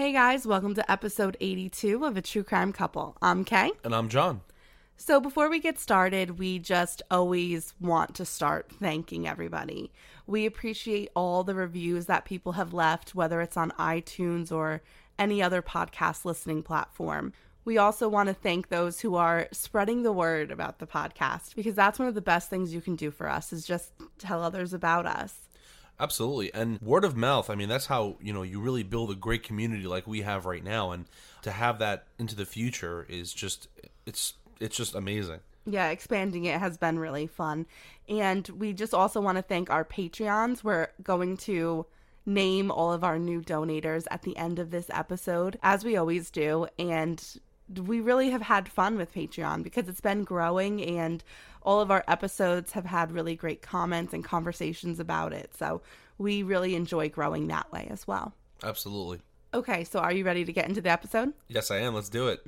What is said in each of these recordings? Hey guys, welcome to episode 82 of A True Crime Couple. I'm Kay. And I'm John. So before we get started, we just always want to start thanking everybody. We appreciate all the reviews that people have left, whether it's on iTunes or any other podcast listening platform. We also want to thank those who are spreading the word about the podcast, because that's one of the best things you can do for us is just tell others about us. Absolutely. And word of mouth, I mean, that's how, you know, you really build a great community like we have right now. And to have that into the future is just, it's just amazing. Yeah, expanding it has been really fun. And we just also want to thank our Patreons. We're going to name all of our new donators at the end of this episode, as we always do. And we really have had fun with Patreon because it's been growing and all of our episodes have had really great comments and conversations about it. So we really enjoy growing that way as well. Absolutely. Okay, so are you ready to get into the episode? Yes, I am. Let's do it.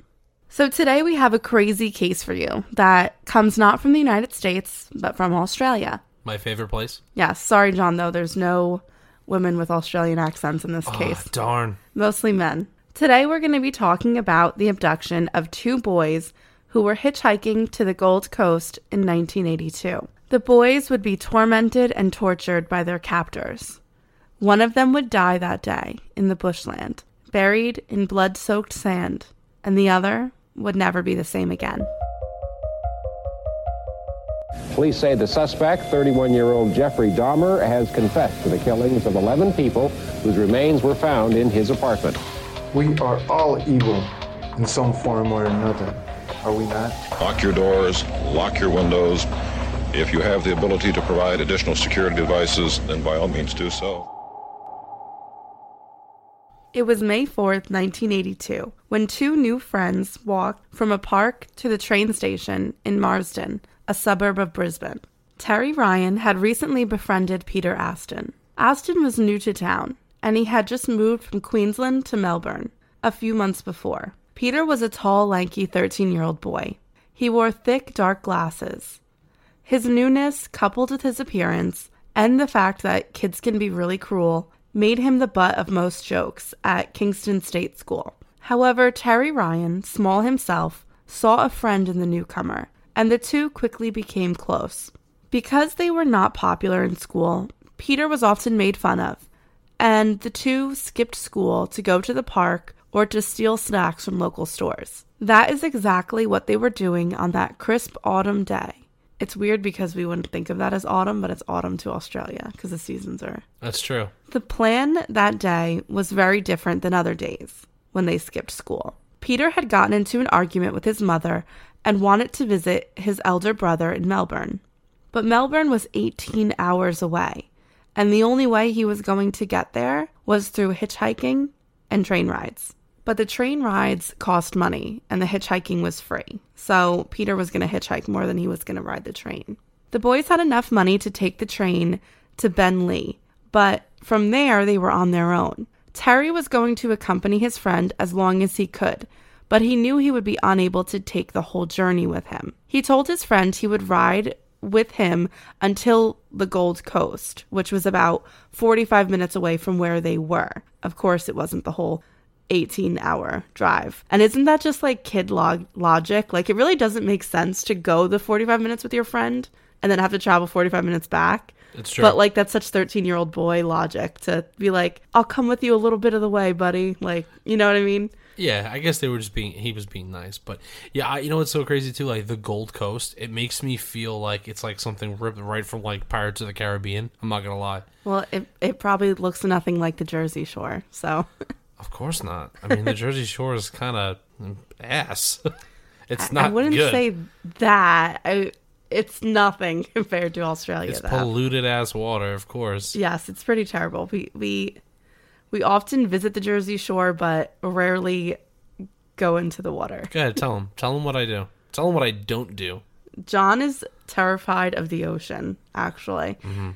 So today we have a crazy case for you that comes not from the United States, but from Australia. My favorite place? Yeah. Sorry, John, though. There's no women with Australian accents in this case. Darn. Mostly men. Today, we're going to be talking about the abduction of two boys who were hitchhiking to the Gold Coast in 1982. The boys would be tormented and tortured by their captors. One of them would die that day in the bushland, buried in blood-soaked sand, and the other would never be the same again. Police say the suspect, 31-year-old Jeffrey Dahmer, has confessed to the killings of 11 people whose remains were found in his apartment. We are all evil in some form or another, are we not? Lock your doors, lock your windows. If you have the ability to provide additional security devices, then by all means do so. It was May 4th, 1982, when two new friends walked from a park to the train station in Marsden, a suburb of Brisbane. Terry Ryan had recently befriended Peter Aston. Aston was new to town, and he had just moved from Queensland to Melbourne a few months before. Peter was a tall, lanky 13-year-old boy. He wore thick, dark glasses. His newness, coupled with his appearance, and the fact that kids can be really cruel, made him the butt of most jokes at Kingston State School. However, Terry Ryan, small himself, saw a friend in the newcomer, and the two quickly became close. Because they were not popular in school, Peter was often made fun of, and the two skipped school to go to the park or to steal snacks from local stores. That is exactly what they were doing on that crisp autumn day. It's weird because we wouldn't think of that as autumn, but it's autumn to Australia because the seasons are... That's true. The plan that day was very different than other days when they skipped school. Peter had gotten into an argument with his mother and wanted to visit his elder brother in Melbourne. But Melbourne was 18 hours away. And the only way he was going to get there was through hitchhiking and train rides. But the train rides cost money, and the hitchhiking was free. So Peter was going to hitchhike more than he was going to ride the train. The boys had enough money to take the train to Ben Lee, but from there they were on their own. Terry was going to accompany his friend as long as he could, but he knew he would be unable to take the whole journey with him. He told his friend he would ride with him until the Gold Coast, which was about 45 minutes away from where they were. Of course, it wasn't the whole 18-hour drive. And isn't that just like kid logic? Like, it really doesn't make sense to go the 45 minutes with your friend and then have to travel 45 minutes back. It's true. But like, that's such 13-year-old boy logic to be like, I'll come with you a little bit of the way, buddy. Like, you know what I mean? Yeah, I guess he was being nice. But yeah, you know what's so crazy too? Like the Gold Coast, it makes me feel like it's like something ripped right from like Pirates of the Caribbean. I'm not going to lie. Well, it probably looks nothing like the Jersey Shore, so. Of course not. I mean, the Jersey Shore is kind of ass. It's not good. I wouldn't say that. It's nothing compared to Australia, though. It's polluted ass water, of course. Yes, it's pretty terrible. We often visit the Jersey Shore, but rarely go into the water. Go ahead, tell him. Tell him what I do. Tell him what I don't do. John is terrified of the ocean, actually. Mm-hmm.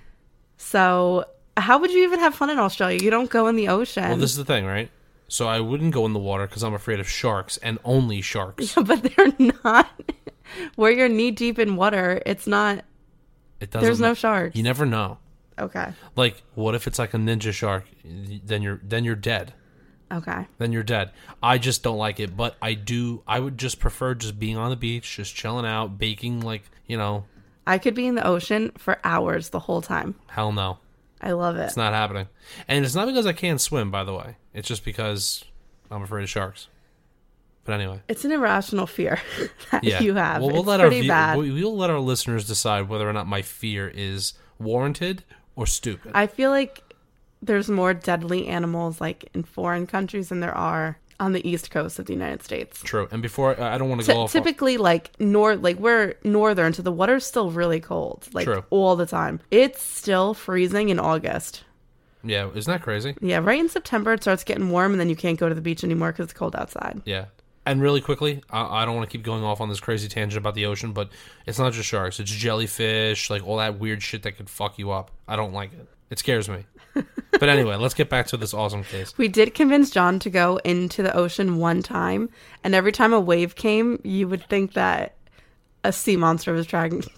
So how would you even have fun in Australia? You don't go in the ocean. Well, this is the thing, right? So I wouldn't go in the water because I'm afraid of sharks and only sharks. Yeah, but they're not. Where you're knee-deep in water, it's not. It doesn't. There's no sharks. You never know. Okay. Like, what if it's like a ninja shark? Then you're dead. Okay. Then you're dead. I just don't like it, but I would just prefer just being on the beach, just chilling out, baking, like, you know. I could be in the ocean for hours the whole time. Hell no. I love it. It's not happening. And it's not because I can't swim, by the way. It's just because I'm afraid of sharks. But anyway. It's an irrational fear that you have. Well, we'll let our listeners decide whether or not my fear is warranted or stupid. I feel like there's more deadly animals like in foreign countries than there are on the east coast of the United States. True. And before, I don't want to go off. Typically, we're northern, so the water's still really cold, True. All the time. It's still freezing in August. Yeah, isn't that crazy? Yeah, right in September it starts getting warm, and then you can't go to the beach anymore because it's cold outside. Yeah. And really quickly, I don't want to keep going off on this crazy tangent about the ocean, but it's not just sharks. It's jellyfish, all that weird shit that could fuck you up. I don't like it. It scares me. But anyway, let's get back to this awesome case. We did convince John to go into the ocean one time, and every time a wave came, you would think that a sea monster was trying to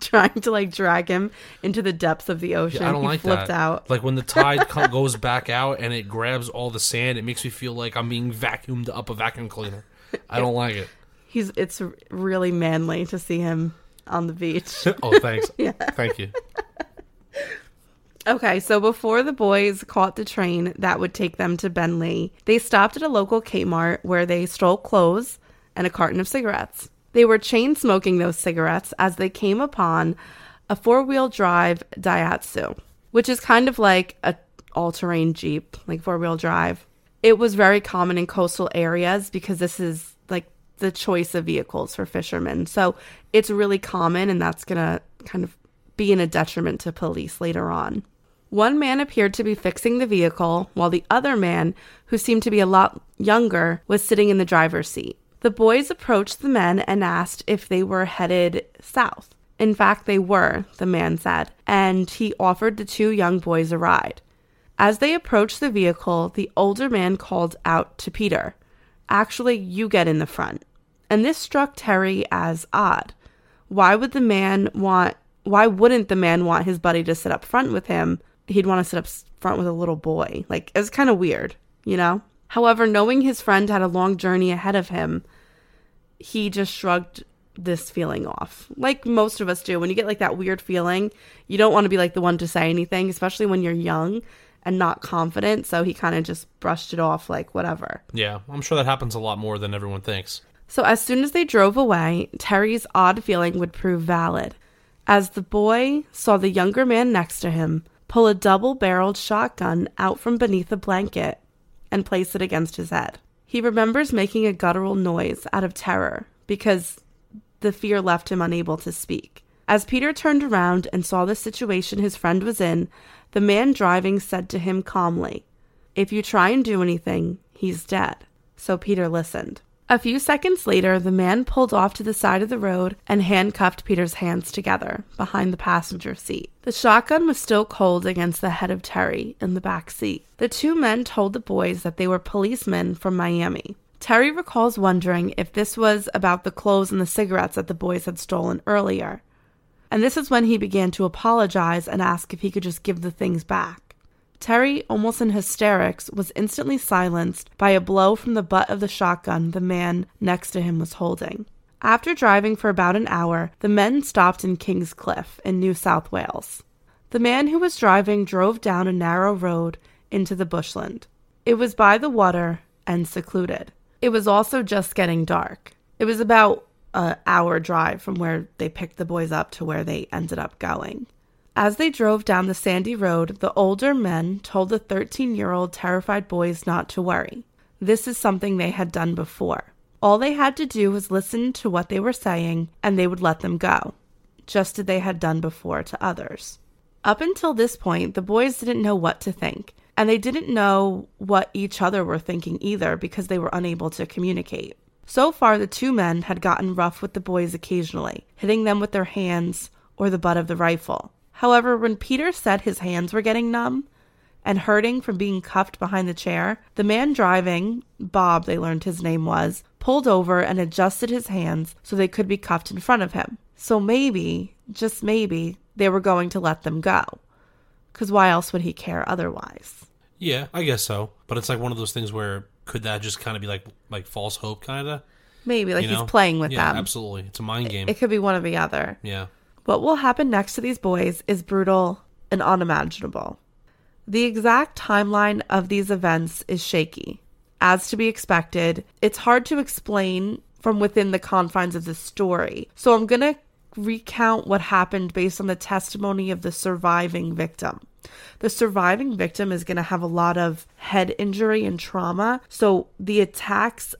drag him into the depths of the ocean. Yeah, I don't like that. He flipped out. Like when the tide goes back out and it grabs all the sand, it makes me feel like I'm being vacuumed up a vacuum cleaner. I don't like it. It's really manly to see him on the beach. Oh, thanks. Yeah. Thank you. Okay, so before the boys caught the train that would take them to Ben Lee, they stopped at a local Kmart where they stole clothes and a carton of cigarettes. They were chain smoking those cigarettes as they came upon a 4-wheel drive Daihatsu, which is kind of like a all-terrain Jeep, 4-wheel drive. It was very common in coastal areas because this is the choice of vehicles for fishermen. So it's really common, and that's going to kind of be in a detriment to police later on. One man appeared to be fixing the vehicle, while the other man, who seemed to be a lot younger, was sitting in the driver's seat. The boys approached the men and asked if they were headed south. In fact, they were, the man said, and he offered the two young boys a ride. As they approached the vehicle, the older man called out to Peter, "Actually, you get in the front." And this struck Terry as odd. Why wouldn't the man want his buddy to sit up front with him? He'd want to sit up front with a little boy. It was kind of weird, you know? However, knowing his friend had a long journey ahead of him, he just shrugged this feeling off. Like most of us do. When you get that weird feeling, you don't want to be the one to say anything, especially when you're young and not confident. So he kind of just brushed it off whatever. Yeah, I'm sure that happens a lot more than everyone thinks. So as soon as they drove away, Terry's odd feeling would prove valid. As the boy saw the younger man next to him pull a double-barreled shotgun out from beneath a blanket and place it against his head. He remembers making a guttural noise out of terror because the fear left him unable to speak. As Peter turned around and saw the situation his friend was in, the man driving said to him calmly, "If you try and do anything, he's dead." So Peter listened. A few seconds later, the man pulled off to the side of the road and handcuffed Peter's hands together behind the passenger seat. The shotgun was still cold against the head of Terry in the back seat. The two men told the boys that they were policemen from Miami. Terry recalls wondering if this was about the clothes and the cigarettes that the boys had stolen earlier. And this is when he began to apologize and ask if he could just give the things back. Terry, almost in hysterics, was instantly silenced by a blow from the butt of the shotgun the man next to him was holding. After driving for about an hour, the men stopped in Kingscliff in New South Wales. The man who was driving drove down a narrow road into the bushland. It was by the water and secluded. It was also just getting dark. It was about an hour drive from where they picked the boys up to where they ended up going. As they drove down the sandy road, the older men told the 13-year-old terrified boys not to worry. This is something they had done before. All they had to do was listen to what they were saying, and they would let them go, just as they had done before to others. Up until this point, the boys didn't know what to think, and they didn't know what each other were thinking either because they were unable to communicate. So far, the two men had gotten rough with the boys occasionally, hitting them with their hands or the butt of the rifle. However, when Peter said his hands were getting numb and hurting from being cuffed behind the chair, the man driving, Bob they learned his name was, pulled over and adjusted his hands so they could be cuffed in front of him. So maybe, just maybe, they were going to let them go. Because why else would he care otherwise? Yeah, I guess so. But it's one of those things where could that just kind of be like false hope, kind of? Maybe, like, you know? He's playing with them. Absolutely. It's a mind game. It could be one or the other. Yeah. What will happen next to these boys is brutal and unimaginable. The exact timeline of these events is shaky. As to be expected, it's hard to explain from within the confines of the story. So I'm going to recount what happened based on the testimony of the surviving victim. The surviving victim is going to have a lot of head injury and trauma. So the attacks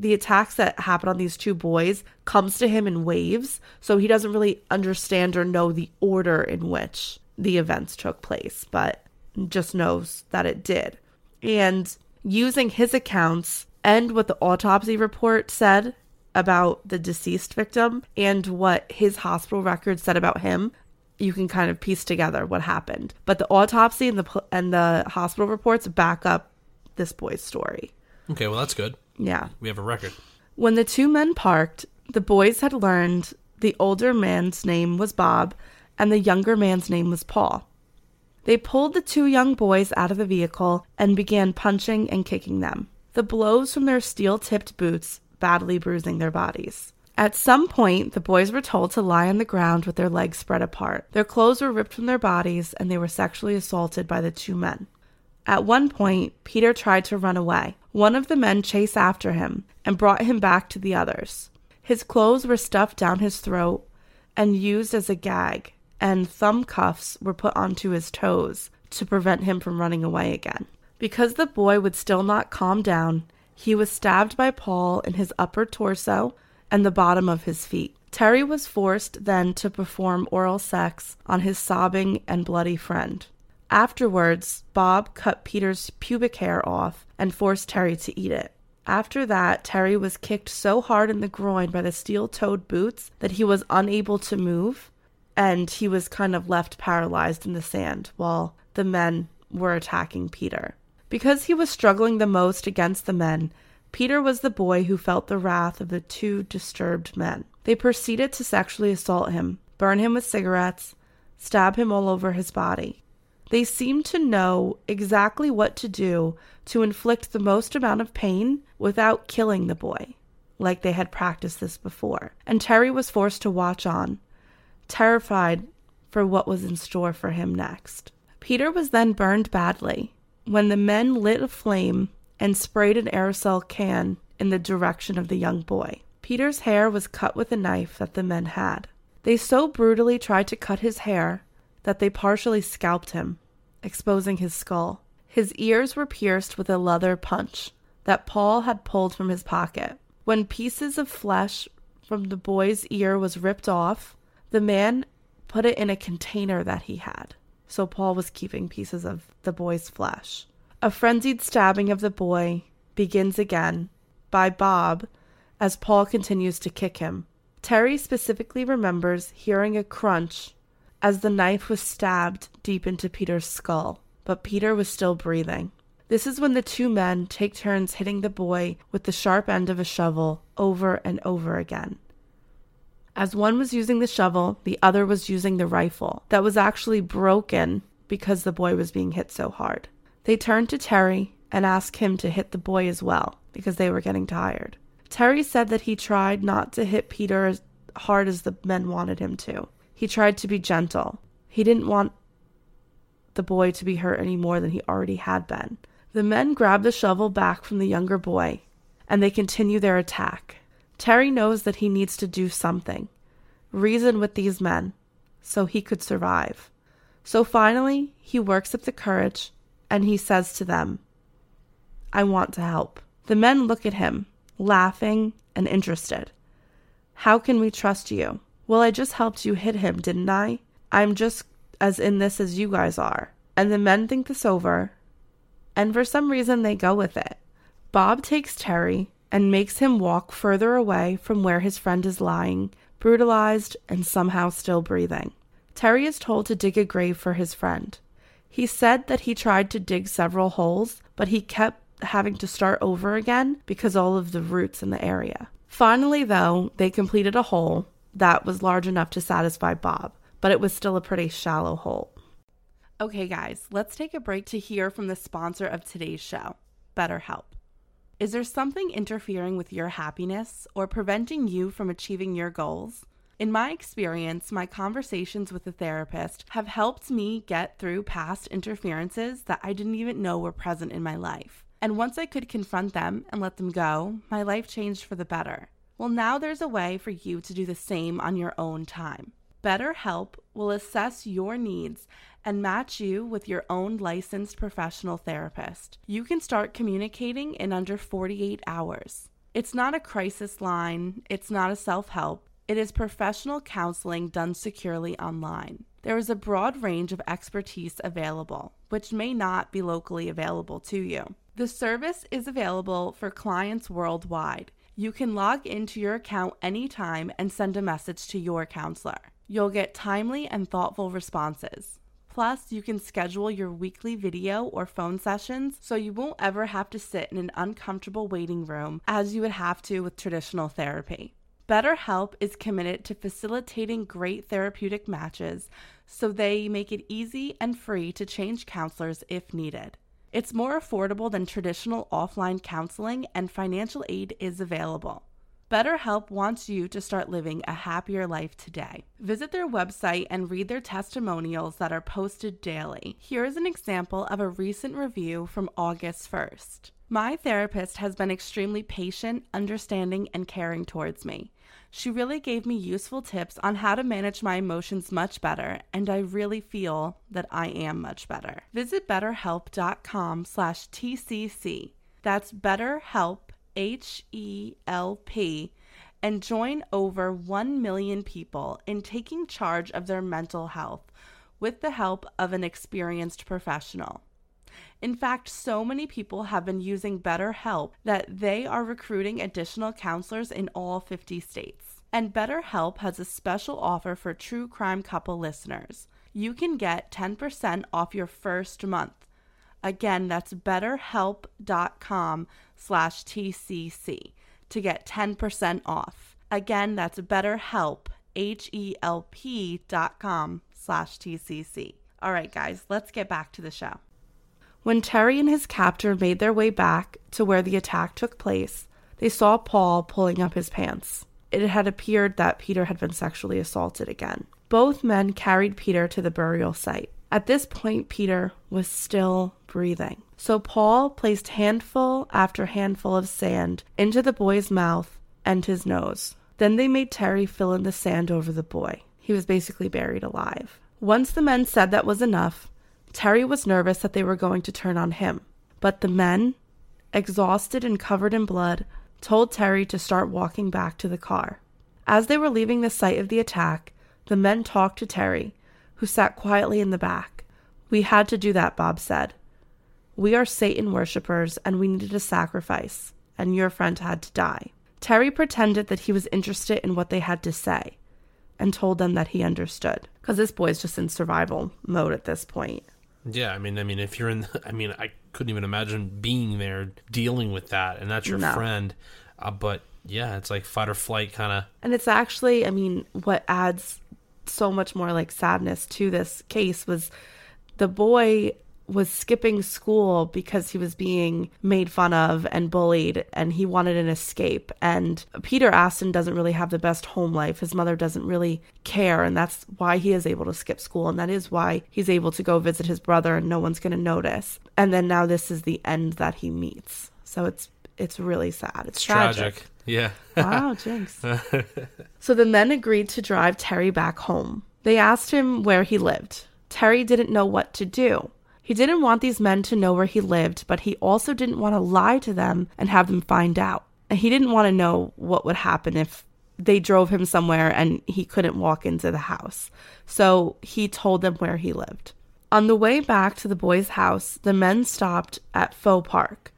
that happen on these two boys comes to him in waves, so he doesn't really understand or know the order in which the events took place, but just knows that it did. And using his accounts and what the autopsy report said about the deceased victim and what his hospital records said about him, you can kind of piece together what happened. But the autopsy and the hospital reports back up this boy's story. Okay, well, that's good. Yeah. We have a record. When the two men parked, the boys had learned the older man's name was Bob and the younger man's name was Paul. They pulled the two young boys out of the vehicle and began punching and kicking them. The blows from their steel-tipped boots badly bruising their bodies. At some point, the boys were told to lie on the ground with their legs spread apart. Their clothes were ripped from their bodies and they were sexually assaulted by the two men. At one point, Peter tried to run away. One of the men chased after him and brought him back to the others. His clothes were stuffed down his throat and used as a gag, and thumb cuffs were put onto his toes to prevent him from running away again. Because the boy would still not calm down, he was stabbed by Paul in his upper torso and the bottom of his feet. Terry was forced then to perform oral sex on his sobbing and bloody friend. Afterwards, Bob cut Peter's pubic hair off and forced Terry to eat it. After that, Terry was kicked so hard in the groin by the steel-toed boots that he was unable to move, and he was kind of left paralyzed in the sand while the men were attacking Peter. Because he was struggling the most against the men, Peter was the boy who felt the wrath of the two disturbed men. They proceeded to sexually assault him, burn him with cigarettes, stab him all over his body. They seemed to know exactly what to do to inflict the most amount of pain without killing the boy, like they had practiced this before. And Terry was forced to watch on, terrified for what was in store for him next. Peter was then burned badly when the men lit a flame and sprayed an aerosol can in the direction of the young boy. Peter's hair was cut with a knife that the men had. They so brutally tried to cut his hair that they partially scalped him, exposing his skull. His ears were pierced with a leather punch that Paul had pulled from his pocket. When pieces of flesh from the boy's ear was ripped off, the man put it in a container that he had. So Paul was keeping pieces of the boy's flesh. A frenzied stabbing of the boy begins again by Bob as Paul continues to kick him. Terry specifically remembers hearing a crunch as the knife was stabbed deep into Peter's skull, but Peter was still breathing. This is when the two men take turns hitting the boy with the sharp end of a shovel over and over again. As one was using the shovel, the other was using the rifle that was actually broken because the boy was being hit so hard. They turned to Terry and asked him to hit the boy as well because they were getting tired. Terry said that he tried not to hit Peter as hard as the men wanted him to. He tried to be gentle. He didn't want the boy to be hurt any more than he already had been. The men grab the shovel back from the younger boy, and they continue their attack. Terry knows that he needs to do something, reason with these men, so he could survive. So finally, he works up the courage, and he says to them, "I want to help." The men look at him, laughing and interested. "How can we trust you?" "Well, I just helped you hit him, didn't I? I'm just as in this as you guys are." And the men think this over, and for some reason they go with it. Bob takes Terry and makes him walk further away from where his friend is lying, brutalized and somehow still breathing. Terry is told to dig a grave for his friend. He said that he tried to dig several holes, but he kept having to start over again because all of the roots in the area. Finally, though, they completed a hole that was large enough to satisfy Bob, but it was still a pretty shallow hole. Okay, guys, let's take a break to hear from the sponsor of today's show, BetterHelp. Is there something interfering with your happiness or preventing you from achieving your goals? In my experience, my conversations with a therapist have helped me get through past interferences that I didn't even know were present in my life. And once I could confront them and let them go, my life changed for the better. Well, now there's a way for you to do the same on your own time. BetterHelp will assess your needs and match you with your own licensed professional therapist. You can start communicating in under 48 hours. It's not a crisis line. It's not a self-help. It is professional counseling done securely online. There is a broad range of expertise available, which may not be locally available to you. The service is available for clients worldwide. You can log into your account anytime and send a message to your counselor. You'll get timely and thoughtful responses. Plus, you can schedule your weekly video or phone sessions so you won't ever have to sit in an uncomfortable waiting room as you would have to with traditional therapy. BetterHelp is committed to facilitating great therapeutic matches, so they make it easy and free to change counselors if needed. It's more affordable than traditional offline counseling, and financial aid is available. BetterHelp wants you to start living a happier life today. Visit their website and read their testimonials that are posted daily. Here is an example of a recent review from August 1st. My therapist has been extremely patient, understanding, and caring towards me. She really gave me useful tips on how to manage my emotions much better, and I really feel that I am much better. Visit betterhelp.com/TCC. That's BetterHelp. HELP, and join over 1 million people in taking charge of their mental health with the help of an experienced professional. In fact, so many people have been using BetterHelp that they are recruiting additional counselors in all 50 states. And BetterHelp has a special offer for True Crime Couple listeners. You can get 10% off your first month. Again, that's betterhelp.com/TCC to get 10% off. Again, that's BetterHelp, HELP.com/TCC. All right, guys, let's get back to the show. When Terry and his captor made their way back to where the attack took place, they saw Paul pulling up his pants. It had appeared that Peter had been sexually assaulted again. Both men carried Peter to the burial site. At this point, Peter was still breathing. So Paul placed handful after handful of sand into the boy's mouth and his nose. Then they made Terry fill in the sand over the boy. He was basically buried alive. Once the men said that was enough, Terry was nervous that they were going to turn on him. But the men, exhausted and covered in blood, told Terry to start walking back to the car. As they were leaving the site of the attack, the men talked to Terry, who sat quietly in the back. "We had to do that," Bob said. "We are Satan worshippers, and we needed a sacrifice, and your friend had to die." Terry pretended that he was interested in what they had to say and told them that he understood, because this boy's just in survival mode at this point. Yeah, I mean, if you're in... I couldn't even imagine being there, dealing with that, and that's your friend. But, yeah, it's like fight or flight kind of... And it's actually, what adds... so much more like sadness to this case was the boy was skipping school because he was being made fun of and bullied, and he wanted an escape. And Peter Aston doesn't really have the best home life. His mother doesn't really care, and that's why he is able to skip school, and that is why he's able to go visit his brother and no one's going to notice. And then now this is the end that he meets. So it's really sad. It's tragic. Yeah. Wow, jinx. So the men agreed to drive Terry back home. They asked him where he lived. Terry didn't know what to do. He didn't want these men to know where he lived, but he also didn't want to lie to them and have them find out. And he didn't want to know what would happen if they drove him somewhere and he couldn't walk into the house. So he told them where he lived. On the way back to the boy's house, the men stopped at Faux Park,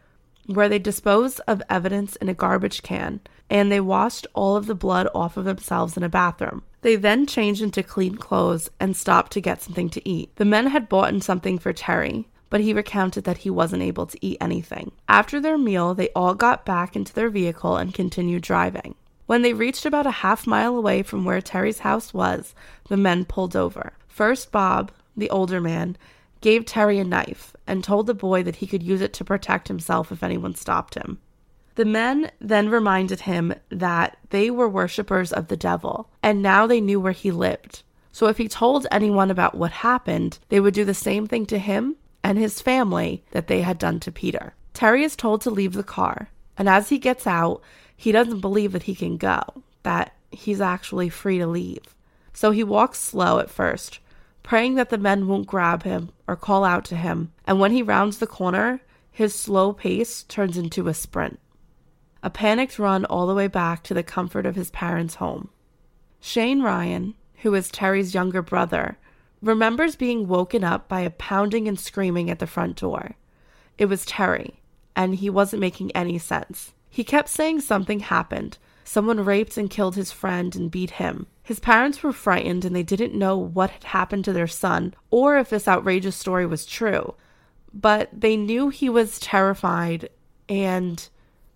where they disposed of evidence in a garbage can, and they washed all of the blood off of themselves in a bathroom. They then changed into clean clothes and stopped to get something to eat. The men had bought in something for Terry, but he recounted that he wasn't able to eat anything. After their meal, they all got back into their vehicle and continued driving. When they reached about a half mile away from where Terry's house was, the men pulled over. First, Bob, the older man, gave Terry a knife and told the boy that he could use it to protect himself if anyone stopped him. The men then reminded him that they were worshippers of the devil, and now they knew where he lived. So if he told anyone about what happened, they would do the same thing to him and his family that they had done to Peter. Terry is told to leave the car, and as he gets out, he doesn't believe that he can go, that he's actually free to leave. So he walks slow at first, praying that the men won't grab him or call out to him, and when he rounds the corner, his slow pace turns into a sprint. A panicked run all the way back to the comfort of his parents' home. Shane Ryan, who is Terry's younger brother, remembers being woken up by a pounding and screaming at the front door. It was Terry, and he wasn't making any sense. He kept saying something happened. Someone raped and killed his friend and beat him. His parents were frightened and they didn't know what had happened to their son or if this outrageous story was true, but they knew he was terrified and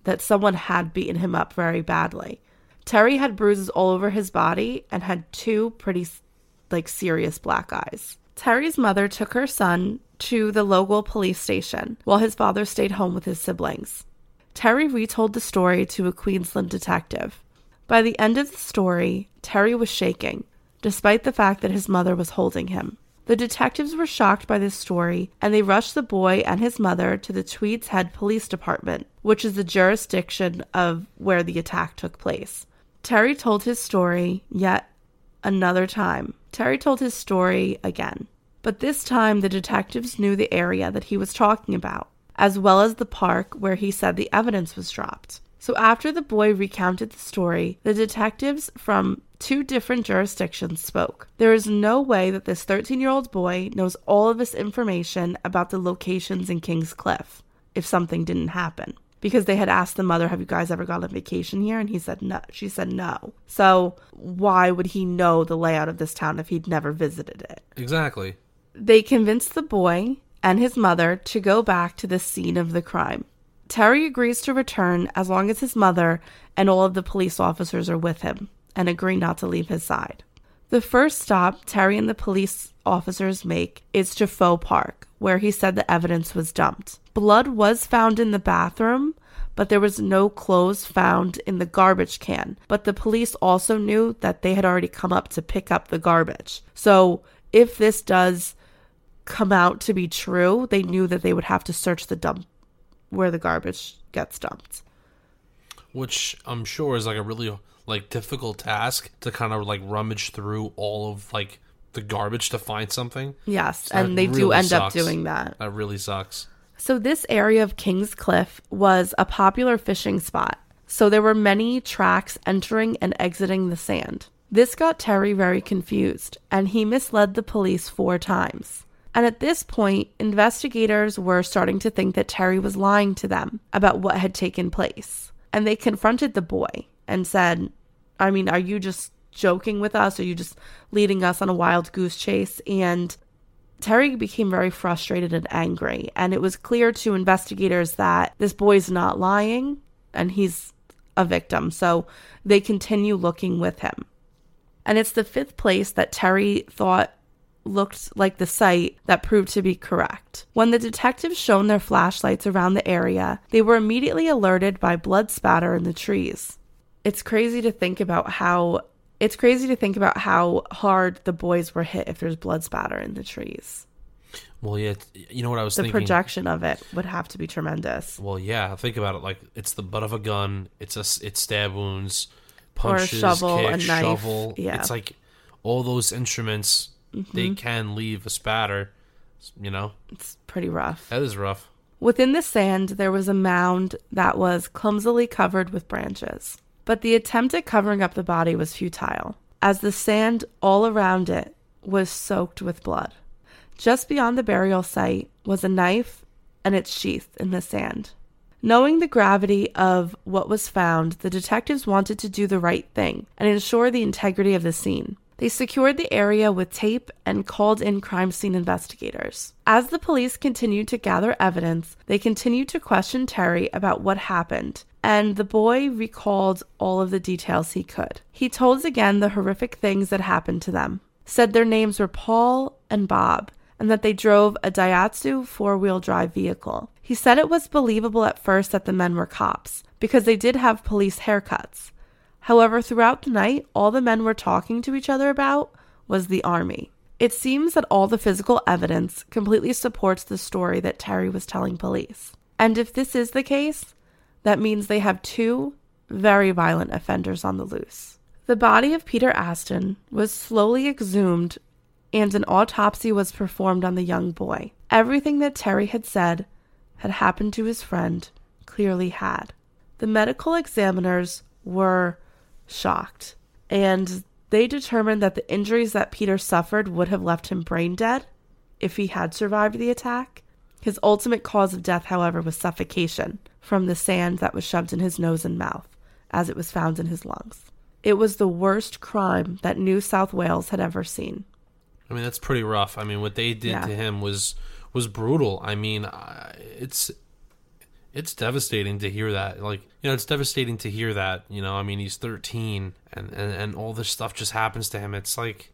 that someone had beaten him up very badly. Terry had bruises all over his body and had two pretty, serious black eyes. Terry's mother took her son to the local police station while his father stayed home with his siblings. Terry retold the story to a Queensland detective. By the end of the story, Terry was shaking, despite the fact that his mother was holding him. The detectives were shocked by this story, and they rushed the boy and his mother to the Tweed's Head Police Department, which is the jurisdiction of where the attack took place. Terry told his story yet another time. Terry told his story again. But this time, the detectives knew the area that he was talking about, as well as the park where he said the evidence was dropped. So after the boy recounted the story, the detectives from two different jurisdictions spoke. There is no way that this 13-year-old boy knows all of this information about the locations in Kingscliff if something didn't happen. Because they had asked the mother, have you guys ever gone on vacation here? And he said no. She said no. So why would he know the layout of this town if he'd never visited it? Exactly. They convinced the boy and his mother to go back to the scene of the crime. Terry agrees to return as long as his mother and all of the police officers are with him and agree not to leave his side. The first stop Terry and the police officers make is to Faux Park, where he said the evidence was dumped. Blood was found in the bathroom, but there was no clothes found in the garbage can. But the police also knew that they had already come up to pick up the garbage. So if this does come out to be true, they knew that they would have to search the dump where the garbage gets dumped, which I'm sure is a really difficult task to kind of rummage through all of the garbage to find something. Yes, so and they really do end sucks. Up doing that. That really sucks. So this area of Kingscliff was a popular fishing spot, so there were many tracks entering and exiting the sand. This got Terry very confused, and he misled the police 4 times. And at this point, investigators were starting to think that Terry was lying to them about what had taken place. And they confronted the boy and said, are you just joking with us? Are you just leading us on a wild goose chase? And Terry became very frustrated and angry. And it was clear to investigators that this boy's not lying and he's a victim. So they continue looking with him. And it's the 5th place that Terry thought looked like the site that proved to be correct. When the detectives shone their flashlights around the area, they were immediately alerted by blood spatter in the trees. It's crazy to think about how hard the boys were hit if there's blood spatter in the trees. Well, yeah, you know what I was thinking? The projection of it would have to be tremendous. Well, yeah, think about it. It's the butt of a gun. It's stab wounds, punches, or a shovel, kick, a knife. Shovel. Yeah. It's all those instruments. Mm-hmm. They can leave a spatter, It's pretty rough. That is rough. Within the sand, there was a mound that was clumsily covered with branches. But the attempt at covering up the body was futile, as the sand all around it was soaked with blood. Just beyond the burial site was a knife and its sheath in the sand. Knowing the gravity of what was found, the detectives wanted to do the right thing and ensure the integrity of the scene. They secured the area with tape and called in crime scene investigators. As the police continued to gather evidence, they continued to question Terry about what happened, and the boy recalled all of the details he could. He told us again the horrific things that happened to them, said their names were Paul and Bob, and that they drove a Daihatsu four-wheel drive vehicle. He said it was believable at first that the men were cops, because they did have police haircuts. However, throughout the night, all the men were talking to each other about was the Army. It seems that all the physical evidence completely supports the story that Terry was telling police. And if this is the case, that means they have two very violent offenders on the loose. The body of Peter Aston was slowly exhumed and an autopsy was performed on the young boy. Everything that Terry had said had happened to his friend clearly had. The medical examiners were shocked, and they determined that the injuries that Peter suffered would have left him brain dead if he had survived the attack. His ultimate cause of death, however, was suffocation from the sand that was shoved in his nose and mouth as it was found in his lungs. It was the worst crime that New South Wales had ever seen. I mean, that's pretty rough. I mean, what they did to him was brutal. I mean, it's devastating to hear that. Like, you know, it's devastating to hear that, you know, I mean, he's 13 and all this stuff just happens to him. It's like,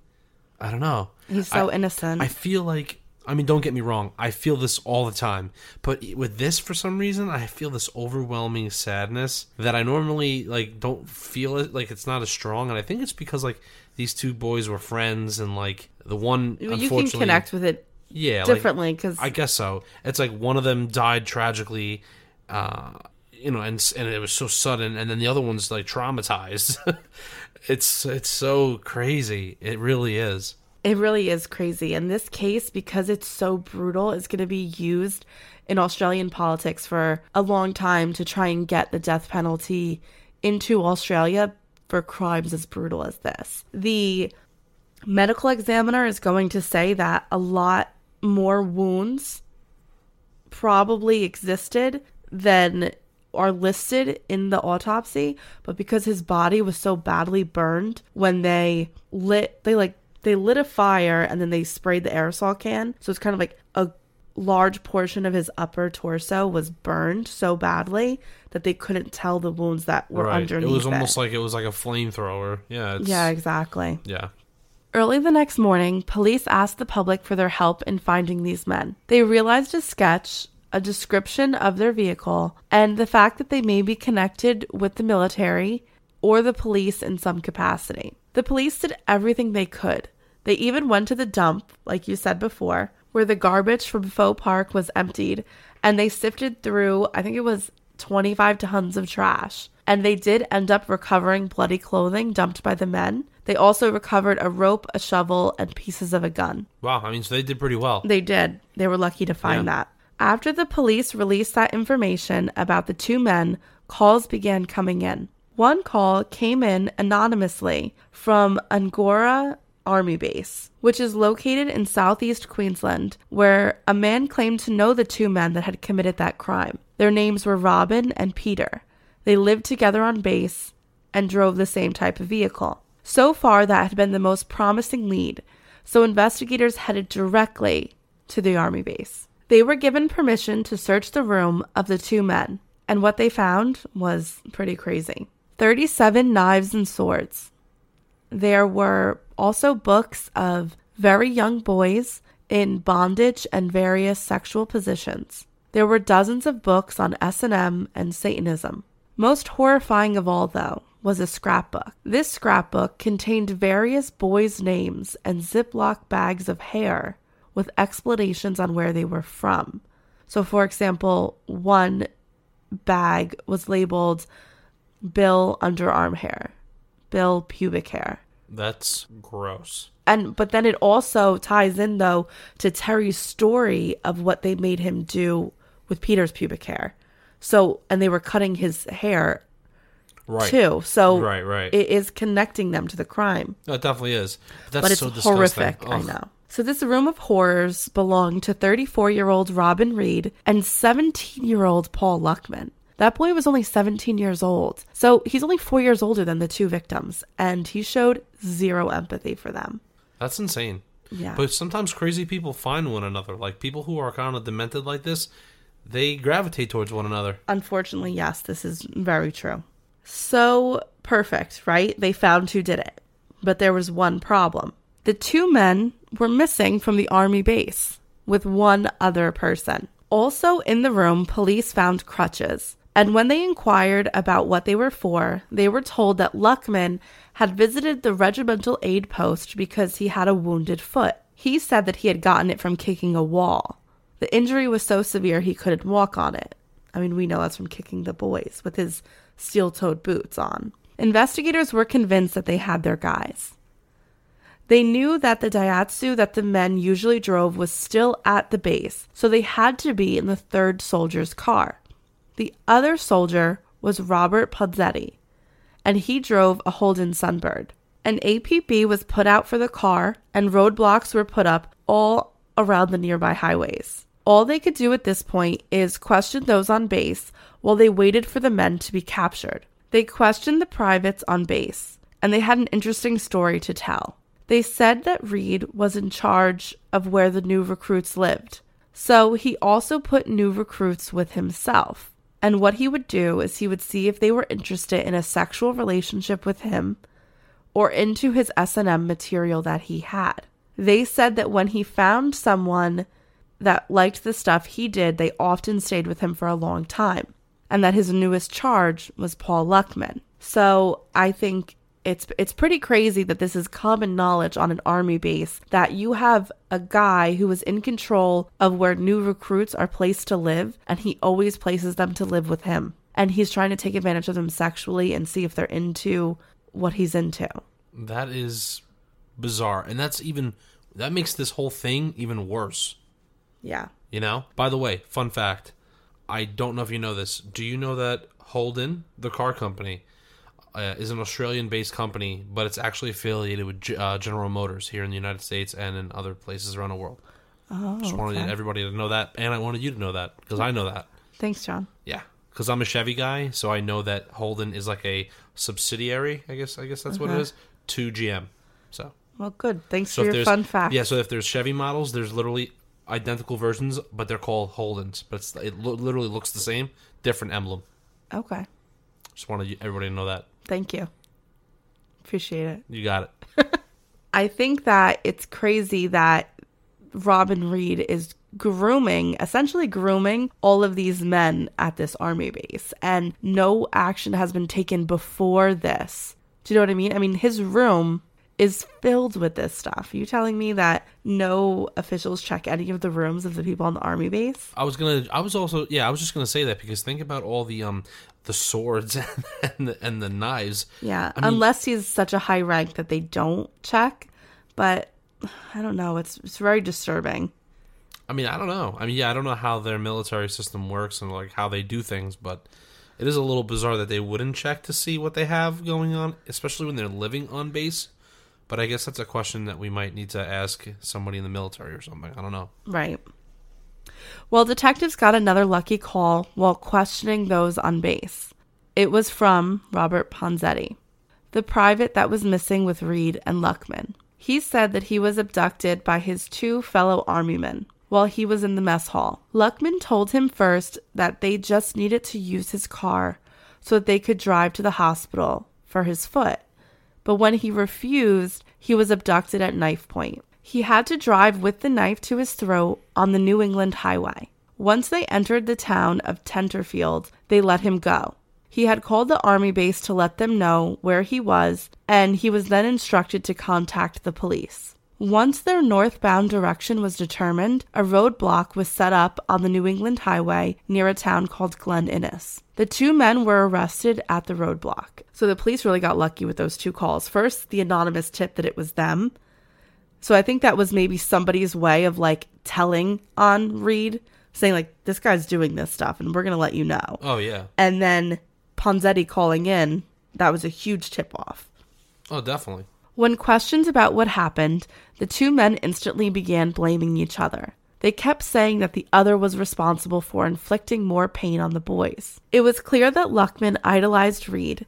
I don't know. He's so innocent. I feel like, I mean, don't get me wrong. I feel this all the time. But with this, for some reason, I feel this overwhelming sadness that I normally, like, don't feel it. Like, it's not as strong. And I think it's because, like, these two boys were friends and, like, the one, unfortunately... You can connect with it differently, because... Like, I guess so. It's like one of them died tragically... you know, and it was so sudden, and then the other one's like traumatized. It's so crazy. It really is. It really is crazy. And this case, because it's so brutal, is going to be used in Australian politics for a long time to try and get the death penalty into Australia for crimes as brutal as this. The medical examiner is going to say that a lot more wounds probably existed than are listed in the autopsy, but because his body was so badly burned, when they lit a fire and then they sprayed the aerosol can, so it's kind of like a large portion of his upper torso was burned so badly that they couldn't tell the wounds that were underneath. It was almost like it was like a flamethrower. Yeah, exactly. Yeah. Early the next morning, police asked the public for their help in finding these men. They realized a sketch, a description of their vehicle, and the fact that they may be connected with the military or the police in some capacity. The police did everything they could. They even went to the dump, like you said before, where the garbage from Faux Park was emptied, and they sifted through, I think it was 25 tons of trash. And they did end up recovering bloody clothing dumped by the men. They also recovered a rope, a shovel, and pieces of a gun. Wow, I mean, so they did pretty well. They did. They were lucky to find that. After the police released that information about the two men, calls began coming in. One call came in anonymously from Angora Army Base, which is located in southeast Queensland, where a man claimed to know the two men that had committed that crime. Their names were Robin and Peter. They lived together on base and drove the same type of vehicle. So far, that had been the most promising lead, so investigators headed directly to the Army Base. They were given permission to search the room of the two men, and what they found was pretty crazy. 37 knives and swords. There were also books of very young boys in bondage and various sexual positions. There were dozens of books on S&M and Satanism. Most horrifying of all, though, was a scrapbook. This scrapbook contained various boys' names and Ziploc bags of hair with explanations on where they were from. So, for example, one bag was labeled Bill underarm hair, Bill pubic hair. That's gross. But then it also ties in, though, to Terry's story of what they made him do with Peter's pubic hair. So, and they were cutting his hair too. So it is connecting them to the crime. No, it definitely is. But it's so horrific, I know. So this room of horrors belonged to 34-year-old Robin Reed and 17-year-old Paul Luckman. That boy was only 17 years old. So he's only 4 years older than the two victims, and he showed zero empathy for them. That's insane. Yeah. But sometimes crazy people find one another. Like, people who are kind of demented like this, they gravitate towards one another. Unfortunately, yes, this is very true. So perfect, right? They found who did it. But there was one problem. The two men were missing from the Army base. with one other person. Also in the room, police found crutches, and when they inquired about what they were for, they were told that Luckman had visited the regimental aid post because he had a wounded foot. He said that he had gotten it from kicking a wall. The injury was so severe he couldn't walk on it. I mean, we know that's from kicking the boys with his steel-toed boots on. Investigators were convinced that they had their guys. They knew that the Daihatsu that the men usually drove was still at the base, so they had to be in the third soldier's car. The other soldier was Robert Ponzetti, and he drove a Holden Sunbird. An APB was put out for the car, and roadblocks were put up all around the nearby highways. All they could do at this point is question those on base while they waited for the men to be captured. They questioned the privates on base, and they had an interesting story to tell. They said that Reed was in charge of where the new recruits lived, so he also put new recruits with himself. And what he would do is he would see if they were interested in a sexual relationship with him or into his S&M material that he had. They said that when he found someone that liked the stuff he did, they often stayed with him for a long time, and that his newest charge was Paul Luckman. So I think it's pretty crazy that this is common knowledge on an army base, that you have a guy who is in control of where new recruits are placed to live, and he always places them to live with him. And he's trying to take advantage of them sexually and see if they're into what he's into. That is bizarre. And that makes this whole thing even worse. Yeah. You know? By the way, fun fact. I don't know if you know this. Do you know that Holden, the car company, is an Australian-based company, but it's actually affiliated with General Motors here in the United States and in other places around the world. Oh, just wanted everybody to know that, and I wanted you to know that, because I know that. Thanks, John. Yeah, because I'm a Chevy guy, so I know that Holden is like a subsidiary, I guess that's what it is, to GM. So. Well, good. Thanks for your fun fact. Yeah, so if there's Chevy models, there's literally identical versions, but they're called Holdens. But it literally looks the same, different emblem. Okay. Just wanted everybody to know that. Thank you. Appreciate it. You got it. I think that it's crazy that Robin Reed is essentially grooming all of these men at this army base. And no action has been taken before this. Do you know what I mean? I mean, his room is filled with this stuff. Are you telling me that no officials check any of the rooms of the people on the army base? I was just gonna say that, because think about all the swords and the knives. Yeah, I mean, unless he's such a high rank that they don't check, but I don't know. It's very disturbing. I mean, I don't know. I mean, yeah, I don't know how their military system works and like how they do things, but it is a little bizarre that they wouldn't check to see what they have going on, especially when they're living on base. But I guess that's a question that we might need to ask somebody in the military or something. I don't know. Right. Well, detectives got another lucky call while questioning those on base. It was from Robert Ponzetti, the private that was missing with Reed and Luckman. He said that he was abducted by his two fellow army men while he was in the mess hall. Luckman told him first that they just needed to use his car so that they could drive to the hospital for his foot. But when he refused, he was abducted at knife point. He had to drive with the knife to his throat on the New England Highway. Once they entered the town of Tenterfield, they let him go. He had called the army base to let them know where he was, and he was then instructed to contact the police. Once their northbound direction was determined, a roadblock was set up on the New England Highway near a town called Glen Innes. The two men were arrested at the roadblock. So the police really got lucky with those two calls. First, the anonymous tip that it was them. So I think that was maybe somebody's way of like telling on Reed, saying like, this guy's doing this stuff and we're going to let you know. Oh, yeah. And then Ponzetti calling in, that was a huge tip off. Oh, definitely. When questioned about what happened, the two men instantly began blaming each other. They kept saying that the other was responsible for inflicting more pain on the boys. It was clear that Luckman idolized Reed,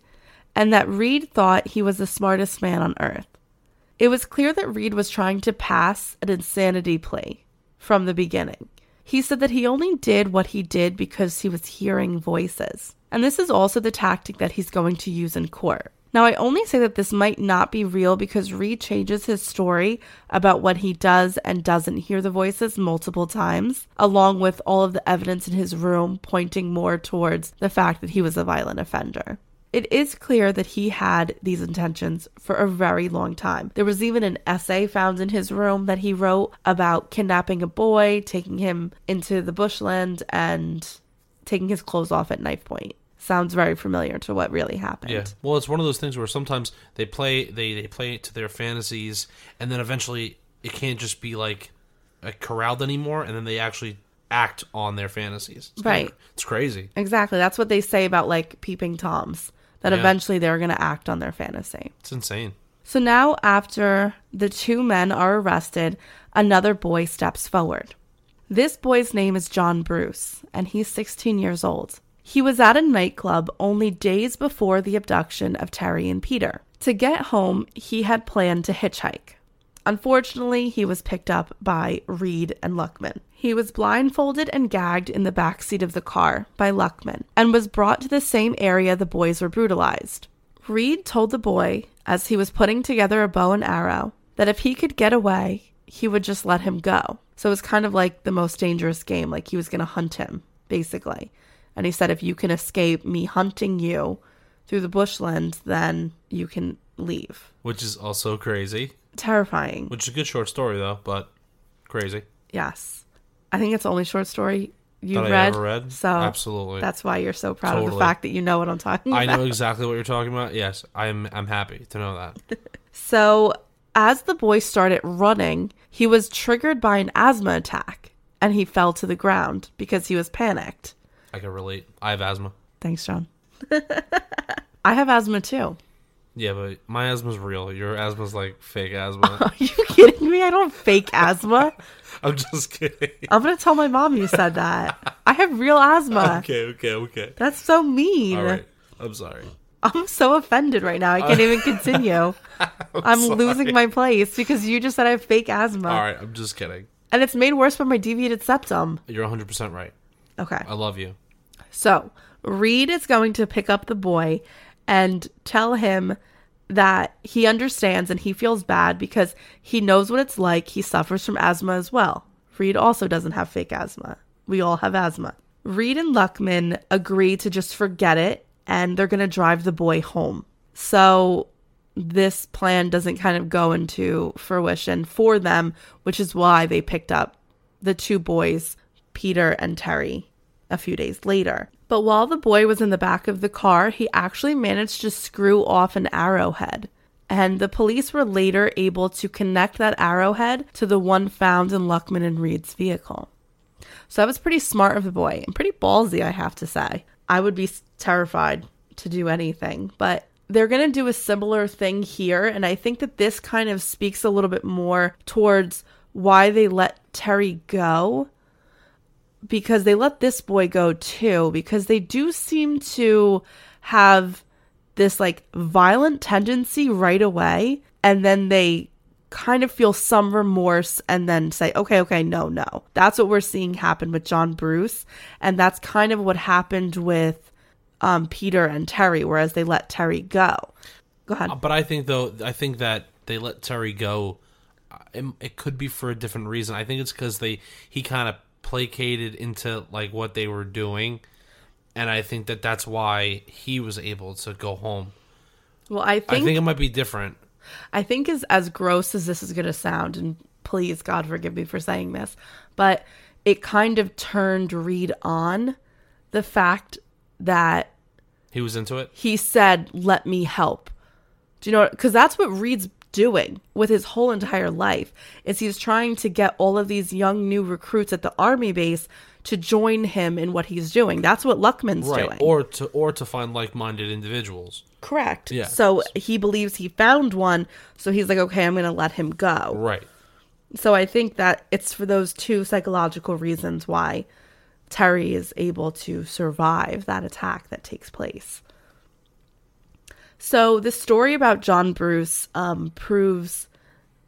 and that Reed thought he was the smartest man on earth. It was clear that Reed was trying to pass an insanity plea from the beginning. He said that he only did what he did because he was hearing voices. And this is also the tactic that he's going to use in court. Now, I only say that this might not be real because Reed changes his story about what he does and doesn't hear the voices multiple times, along with all of the evidence in his room pointing more towards the fact that he was a violent offender. It is clear that he had these intentions for a very long time. There was even an essay found in his room that he wrote about kidnapping a boy, taking him into the bushland, and taking his clothes off at knife point. Sounds very familiar to what really happened. Yeah. Well, it's one of those things where sometimes they play it to their fantasies, and then eventually it can't just be like corralled anymore, and then they actually act on their fantasies. It's right. Like, it's crazy. Exactly. That's what they say about like peeping toms, that eventually they're going to act on their fantasy. It's insane. So now after the two men are arrested, another boy steps forward. This boy's name is John Bruce, and he's 16 years old. He was at a nightclub only days before the abduction of Terry and Peter. To get home, he had planned to hitchhike. Unfortunately, he was picked up by Reed and Luckman. He was blindfolded and gagged in the backseat of the car by Luckman and was brought to the same area the boys were brutalized. Reed told the boy, as he was putting together a bow and arrow, that if he could get away, he would just let him go. So it was kind of like the most dangerous game, like he was going to hunt him, basically. And he said, if you can escape me hunting you through the bushland, then you can leave. Which is also crazy. Terrifying. Which is a good short story, though, but crazy. Yes. I think it's the only short story you've read. I ever read. So absolutely. That's why you're so proud of the fact that you know what I'm talking about. I know exactly what you're talking about. Yes, I'm happy to know that. So as the boy started running, he was triggered by an asthma attack, and he fell to the ground because he was panicked. I can relate. I have asthma. Thanks, John. I have asthma, too. Yeah, but my asthma's real. Your asthma's like fake asthma. Are you kidding me? I don't fake asthma. I'm just kidding. I'm going to tell my mom you said that. I have real asthma. Okay. That's so mean. All right. I'm sorry. I'm so offended right now. I can't even continue. I'm losing my place because you just said I have fake asthma. All right. I'm just kidding. And it's made worse by my deviated septum. You're 100% right. Okay. I love you. So Reed is going to pick up the boy and tell him that he understands and he feels bad because he knows what it's like. He suffers from asthma as well. Reed also doesn't have fake asthma. We all have asthma. Reed and Luckman agree to just forget it, and they're going to drive the boy home. So this plan doesn't kind of go into fruition for them, which is why they picked up the two boys, Peter and Terry, a few days later. But while the boy was in the back of the car, he actually managed to screw off an arrowhead. And the police were later able to connect that arrowhead to the one found in Luckman and Reed's vehicle. So that was pretty smart of the boy, and pretty ballsy, I have to say. I would be terrified to do anything, but they're going to do a similar thing here. And I think that this kind of speaks a little bit more towards why they let Terry go, because they let this boy go too, because they do seem to have this like violent tendency right away, and then they kind of feel some remorse and then say, okay, no. That's what we're seeing happen with John Bruce, and that's kind of what happened with Peter and Terry, whereas they let Terry go. Go ahead. But I think that they let Terry go, it could be for a different reason. I think it's because he kind of placated into like what they were doing, and I think that that's why he was able to go home. Well, I think it might be different. I think as gross as this is going to sound, and please God forgive me for saying this, but it kind of turned Reed on the fact that he was into it. He said, "Let me help." Do you know? Because that's what Reed's doing with his whole entire life is he's trying to get all of these young new recruits at the army base to join him in what he's doing. That's what Luckman's doing. Or to find like-minded individuals. Correct. Yeah. So he believes he found one, so he's like, okay, I'm going to let him go. Right. So I think that it's for those two psychological reasons why Terry is able to survive that attack that takes place. So the story about John Bruce proves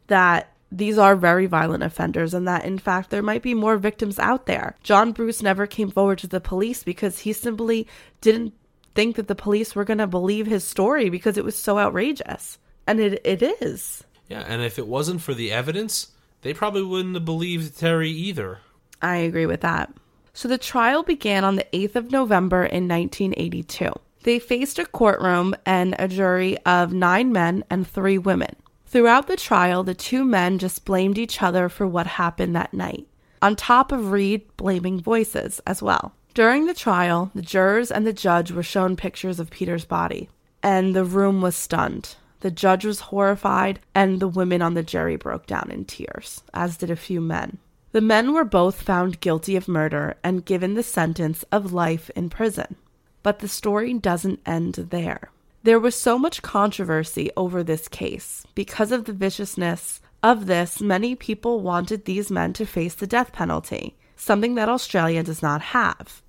that these are very violent offenders and that, in fact, there might be more victims out there. John Bruce never came forward to the police because he simply didn't think that the police were going to believe his story because it was so outrageous. And it is. Yeah, and if it wasn't for the evidence, they probably wouldn't have believed Terry either. I agree with that. So the trial began on the 8th of November in 1982. They faced a courtroom and a jury of 9 men and 3 women. Throughout the trial, the 2 men just blamed each other for what happened that night, on top of Reed blaming voices as well. During the trial, the jurors and the judge were shown pictures of Peter's body, and the room was stunned. The judge was horrified, and the women on the jury broke down in tears, as did a few men. The men were both found guilty of murder and given the sentence of life in prison. But the story doesn't end there. There was so much controversy over this case. Because of the viciousness of this, many people wanted these men to face the death penalty, something that Australia does not have.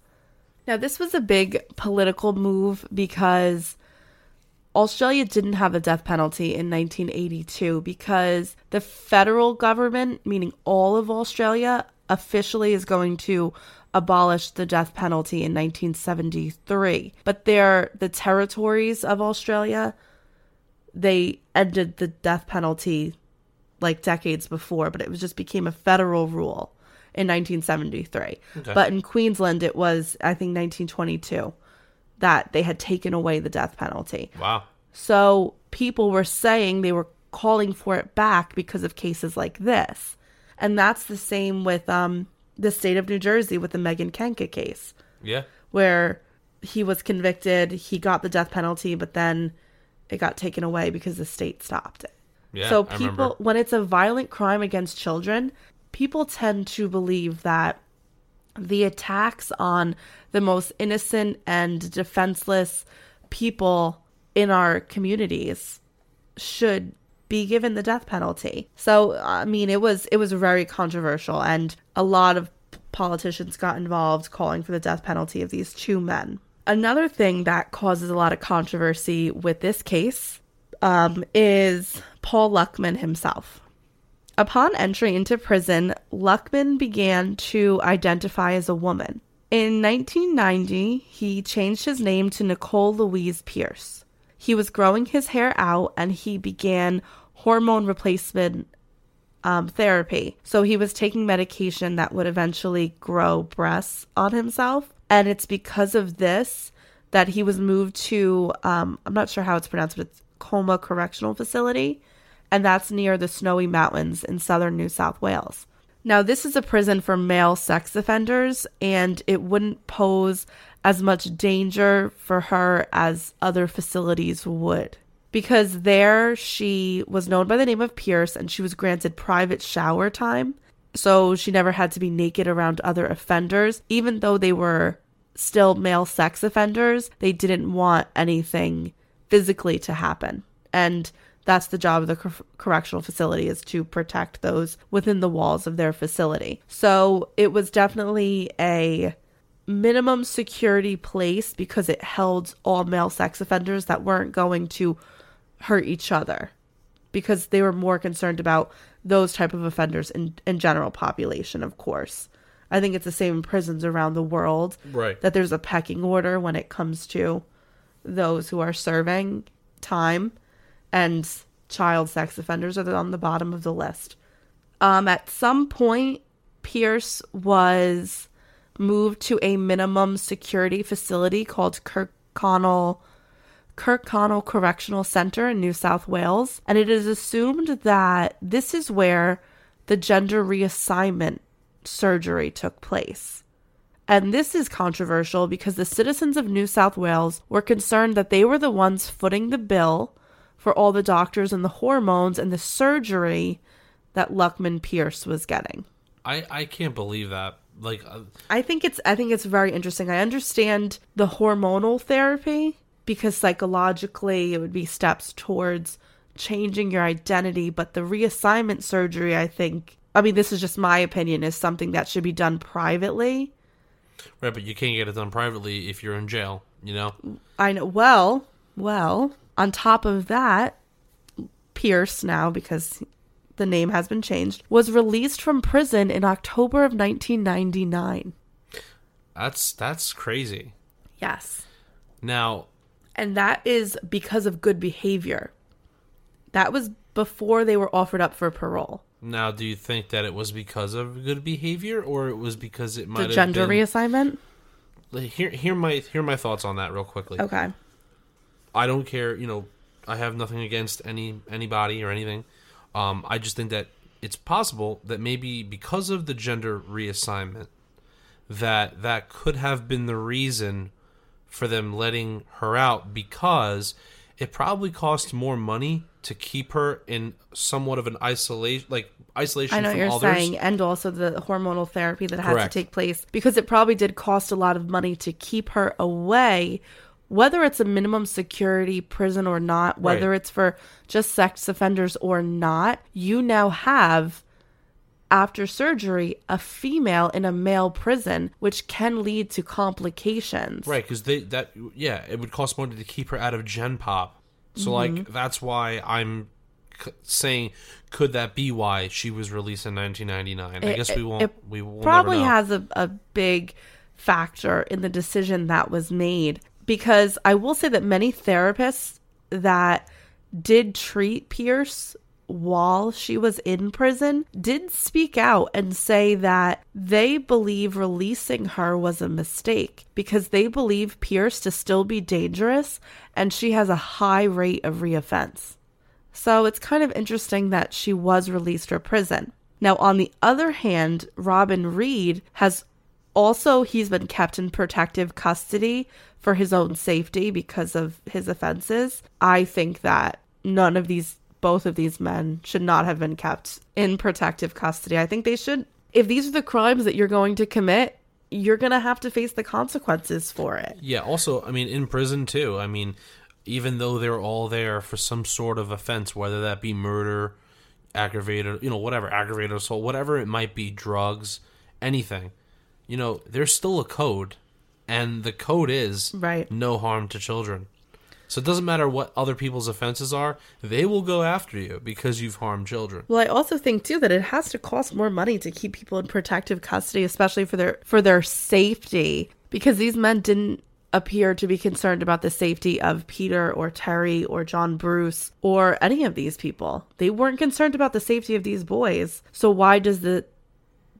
Now, this was a big political move because Australia didn't have a death penalty in 1982 because the federal government, meaning all of Australia, officially is going to abolish the death penalty in 1973. But the territories of Australia, they ended the death penalty like decades before, but it was just became a federal rule in 1973. Okay. But in Queensland, it was, I think, 1922. That they had taken away the death penalty. Wow. So people were saying they were calling for it back because of cases like this. And that's the same with the state of New Jersey with the Megan Kenka case. Yeah. Where he was convicted, he got the death penalty, but then it got taken away because the state stopped it. Yeah, so people, when it's a violent crime against children, people tend to believe that the attacks on the most innocent and defenseless people in our communities should be given the death penalty. So, I mean, it was very controversial, and a lot of politicians got involved calling for the death penalty of these 2 men. Another thing that causes a lot of controversy with this case is Paul Luckman himself. Upon entry into prison, Luckman began to identify as a woman. In 1990, he changed his name to Nicole Louise Pierce. He was growing his hair out and he began hormone replacement therapy. So he was taking medication that would eventually grow breasts on himself. And it's because of this that he was moved to, I'm not sure how it's pronounced, but it's Cooma Correctional Facility. And that's near the Snowy Mountains in southern New South Wales. Now, this is a prison for male sex offenders, and it wouldn't pose as much danger for her as other facilities would. Because there, she was known by the name of Pierce, and she was granted private shower time, so she never had to be naked around other offenders. Even though they were still male sex offenders, they didn't want anything physically to happen. And that's the job of the correctional facility, is to protect those within the walls of their facility. So it was definitely a minimum security place because it held all male sex offenders that weren't going to hurt each other, because they were more concerned about those type of offenders in general population, of course. I think it's the same in prisons around the world, right, that there's a pecking order when it comes to those who are serving time. And child sex offenders are on the bottom of the list. At some point, Pierce was moved to a minimum security facility called Kirkconnell Correctional Center in New South Wales. And it is assumed that this is where the gender reassignment surgery took place. And this is controversial because the citizens of New South Wales were concerned that they were the ones footing the bill for all the doctors and the hormones and the surgery that Luckman Pierce was getting. I can't believe that. Like, I think it's very interesting. I understand the hormonal therapy because psychologically it would be steps towards changing your identity, but the reassignment surgery, I mean, this is just my opinion, is something that should be done privately. Right, but you can't get it done privately if you're in jail, you know? I know. Well. On top of that, Pierce, now because the name has been changed, was released from prison in October of 1999. That's crazy. Yes. Now, and that is because of good behavior. That was before they were offered up for parole. Now, do you think that it was because of good behavior, or it was because it might have been... The gender reassignment? Hear my thoughts on that real quickly. Okay. I don't care, you know, I have nothing against anybody or anything. I just think that it's possible that maybe because of the gender reassignment, that could have been the reason for them letting her out, because it probably cost more money to keep her in somewhat of an isolation from others. I know what you're saying, and also the hormonal therapy that had to take place, because it probably did cost a lot of money to keep her away, whether it's a minimum security prison or not, whether it's for just sex offenders or not. You now have, after surgery, a female in a male prison, which can lead to complications. Right, because it would cost money to keep her out of Gen Pop. So, that's why I'm saying, could that be why she was released in 1999? I guess we will probably never know. Has a big factor in the decision that was made, because I will say that many therapists that did treat Pierce while she was in prison did speak out and say that they believe releasing her was a mistake, because they believe Pierce to still be dangerous and she has a high rate of reoffense. So it's kind of interesting that she was released from prison. Now, on the other hand, Robin Reed he's been kept in protective custody for his own safety because of his offenses. I think that both of these men should not have been kept in protective custody. I think they should. If these are the crimes that you're going to commit, you're going to have to face the consequences for it. Yeah. Also, I mean, in prison too. I mean, even though they're all there for some sort of offense, whether that be murder, aggravated assault, whatever it might be, drugs, anything, you know, there's still a code, and the code is no harm to children. So it doesn't matter what other people's offenses are, they will go after you because you've harmed children. Well, I also think, too, that it has to cost more money to keep people in protective custody, especially for their safety, because these men didn't appear to be concerned about the safety of Peter or Terry or John Bruce or any of these people. They weren't concerned about the safety of these boys. So why does the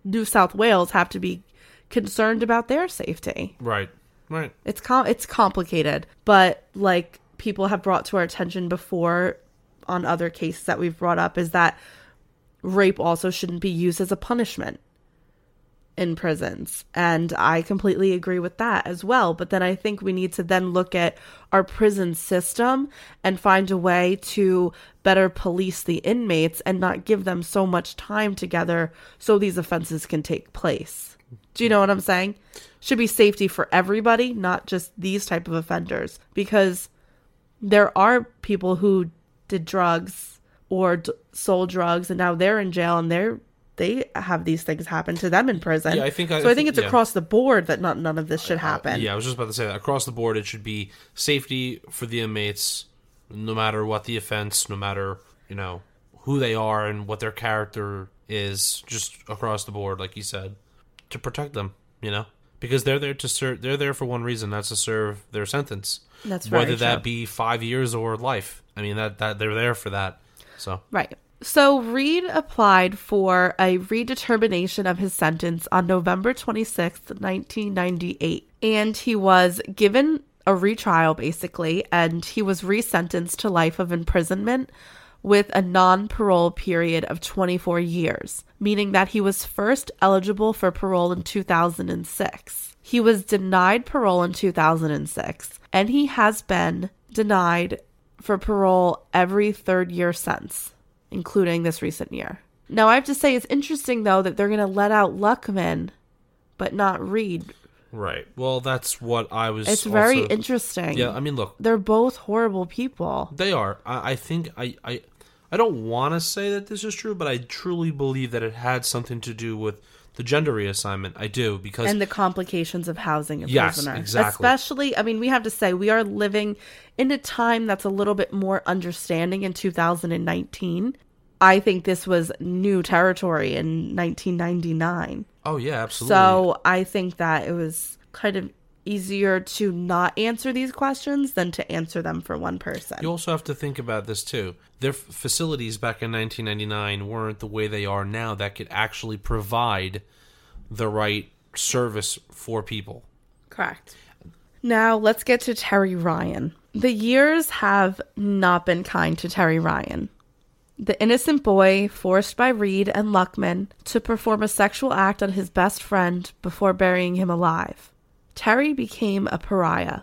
New South Wales have to be concerned about their safety? Right. It's complicated, but like people have brought to our attention before on other cases that we've brought up, is that rape also shouldn't be used as a punishment in prisons. And I completely agree with that as well. But then I think we need to then look at our prison system and find a way to better police the inmates and not give them so much time together so these offenses can take place. Do you know what I'm saying? Should be safety for everybody, not just these type of offenders, because there are people who did drugs or sold drugs, and now they're in jail, and they have these things happen to them in prison. Yeah, I think it's across the board that none of this should happen. I was just about to say that across the board, it should be safety for the inmates, no matter what the offense, no matter who they are and what their character is, just across the board, like you said. To protect them, because they're there to serve. They're there for one reason, that's to serve their sentence. That's right. Whether that be 5 years or life. I mean, that they're there for that. So right. So Reed applied for a redetermination of his sentence on November 26th, 1998, and he was given a retrial basically, and he was resentenced to life of imprisonment with a non-parole period of 24 years, meaning that he was first eligible for parole in 2006. He was denied parole in 2006, and he has been denied for parole every third year since, including this recent year. Now, I have to say it's interesting, though, that they're going to let out Luckman, but not Reed. Right. Well, that's what I was... It's very interesting. Yeah, I mean, look. They're both horrible people. They are. I don't want to say that this is true, but I truly believe that it had something to do with the gender reassignment. I do, because... And the complications of housing a prisoner. Yes, exactly. Especially, I mean, we have to say, we are living in a time that's a little bit more understanding in 2019. I think this was new territory in 1999. Oh, yeah, absolutely. So I think that it was kind of easier to not answer these questions than to answer them for one person. You also have to think about this too. Their facilities back in 1999 weren't the way they are now that could actually provide the right service for people. Correct. Now let's get to Terry Ryan. The years have not been kind to Terry Ryan. The innocent boy forced by Reed and Luckman to perform a sexual act on his best friend before burying him alive. Terry became a pariah,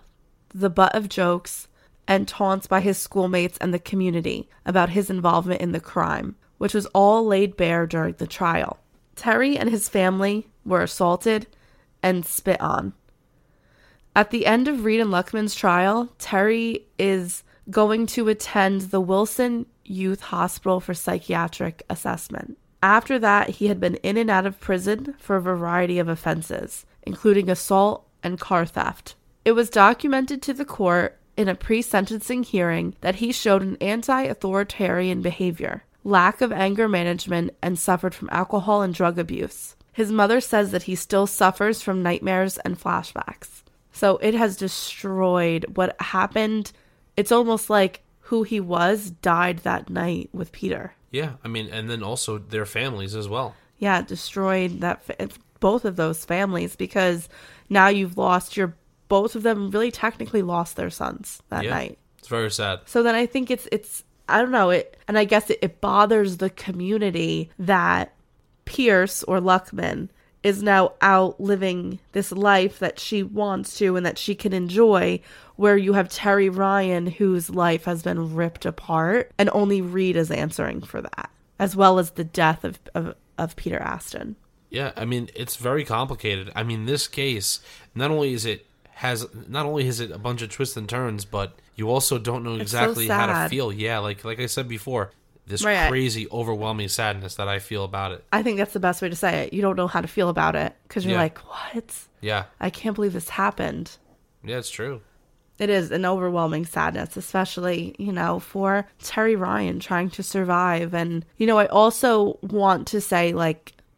the butt of jokes and taunts by his schoolmates and the community about his involvement in the crime, which was all laid bare during the trial. Terry and his family were assaulted and spit on. At the end of Reed and Luckman's trial, Terry is going to attend the Wilson Youth Hospital for psychiatric assessment. After that, he had been in and out of prison for a variety of offenses, including assault and car theft. It was documented to the court in a pre-sentencing hearing that he showed an anti-authoritarian behavior, lack of anger management, and suffered from alcohol and drug abuse. His mother says that he still suffers from nightmares and flashbacks. So it has destroyed what happened. It's almost like who he was died that night with Peter. Yeah, I mean, and then also their families as well. Yeah, destroyed that both of those families, because now you've lost your, both of them really technically lost their sons that night. It's very sad. So then I think it's I don't know, and I guess it bothers the community that Pierce or Luckman is now out living this life that she wants to and that she can enjoy, where you have Terry Ryan, whose life has been ripped apart, and only Reed is answering for that, as well as the death of Peter Aston. Yeah, I mean, it's very complicated. I mean, this case, not only is it a bunch of twists and turns, but you also don't know exactly how to feel. Yeah, like I said before, this crazy, overwhelming sadness that I feel about it. I think that's the best way to say it. You don't know how to feel about it because you're like, what? Yeah. I can't believe this happened. Yeah, it's true. It is an overwhelming sadness, especially, for Terry Ryan trying to survive. And, I also want to say,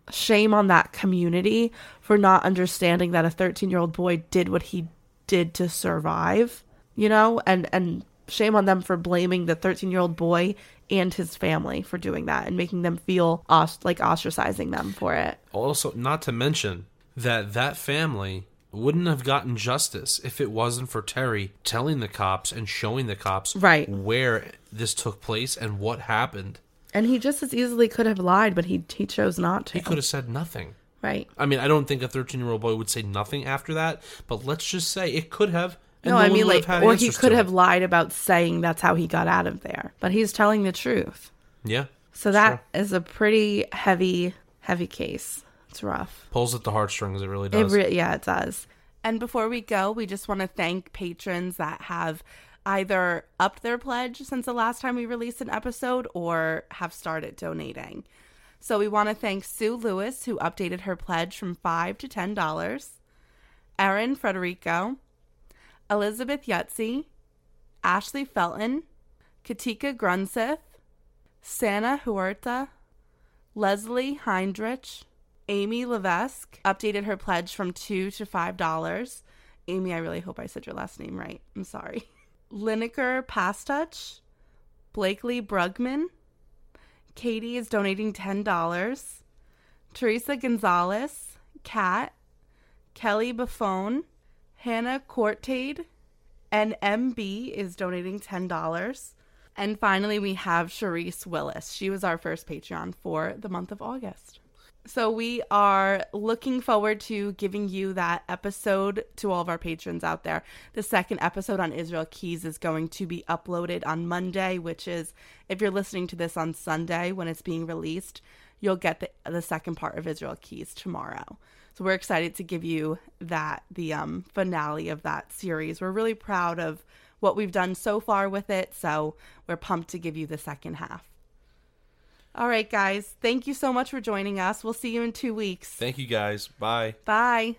shame on that community for not understanding that a 13-year-old boy did what he did to survive, and shame on them for blaming the 13-year-old boy and his family for doing that and making them feel ostracizing them for it. Also, not to mention that family wouldn't have gotten justice if it wasn't for Terry telling the cops and showing the cops where this took place and what happened. And he just as easily could have lied, but he chose not to. He could have said nothing. Right. I mean, I don't think a 13-year-old boy would say nothing after that, but let's just say it could have. No, I mean, or he could have lied about saying that's how he got out of there. But he's telling the truth. Yeah. So that is a pretty heavy, heavy case. It's rough. Pulls at the heartstrings, it really does. Yeah, it does. And before we go, we just want to thank patrons that have either upped their pledge since the last time we released an episode or have started donating. So we want to thank Sue Lewis, who updated her pledge from $5 to $10. Erin Frederico. Elizabeth Yutzi, Ashley Felton, Katika Grunseth, Sana Huerta, Leslie Hindrich, Amy Levesque updated her pledge from $2 to $5. Amy, I really hope I said your last name right. I'm sorry. Lineker Pastuch, Blakely Brugman, Katie is donating $10, Teresa Gonzalez, Kat, Kelly Buffone, Hannah Courtade, and MB is donating $10. And finally, we have Charisse Willis. She was our first Patreon for the month of August. So we are looking forward to giving you that episode to all of our patrons out there. The second episode on Israel Keys is going to be uploaded on Monday, which is, if you're listening to this on Sunday when it's being released, you'll get the second part of Israel Keys tomorrow. So we're excited to give you the finale of that series. We're really proud of what we've done so far with it, so we're pumped to give you the second half. All right, guys. Thank you so much for joining us. We'll see you in 2 weeks. Thank you, guys. Bye. Bye.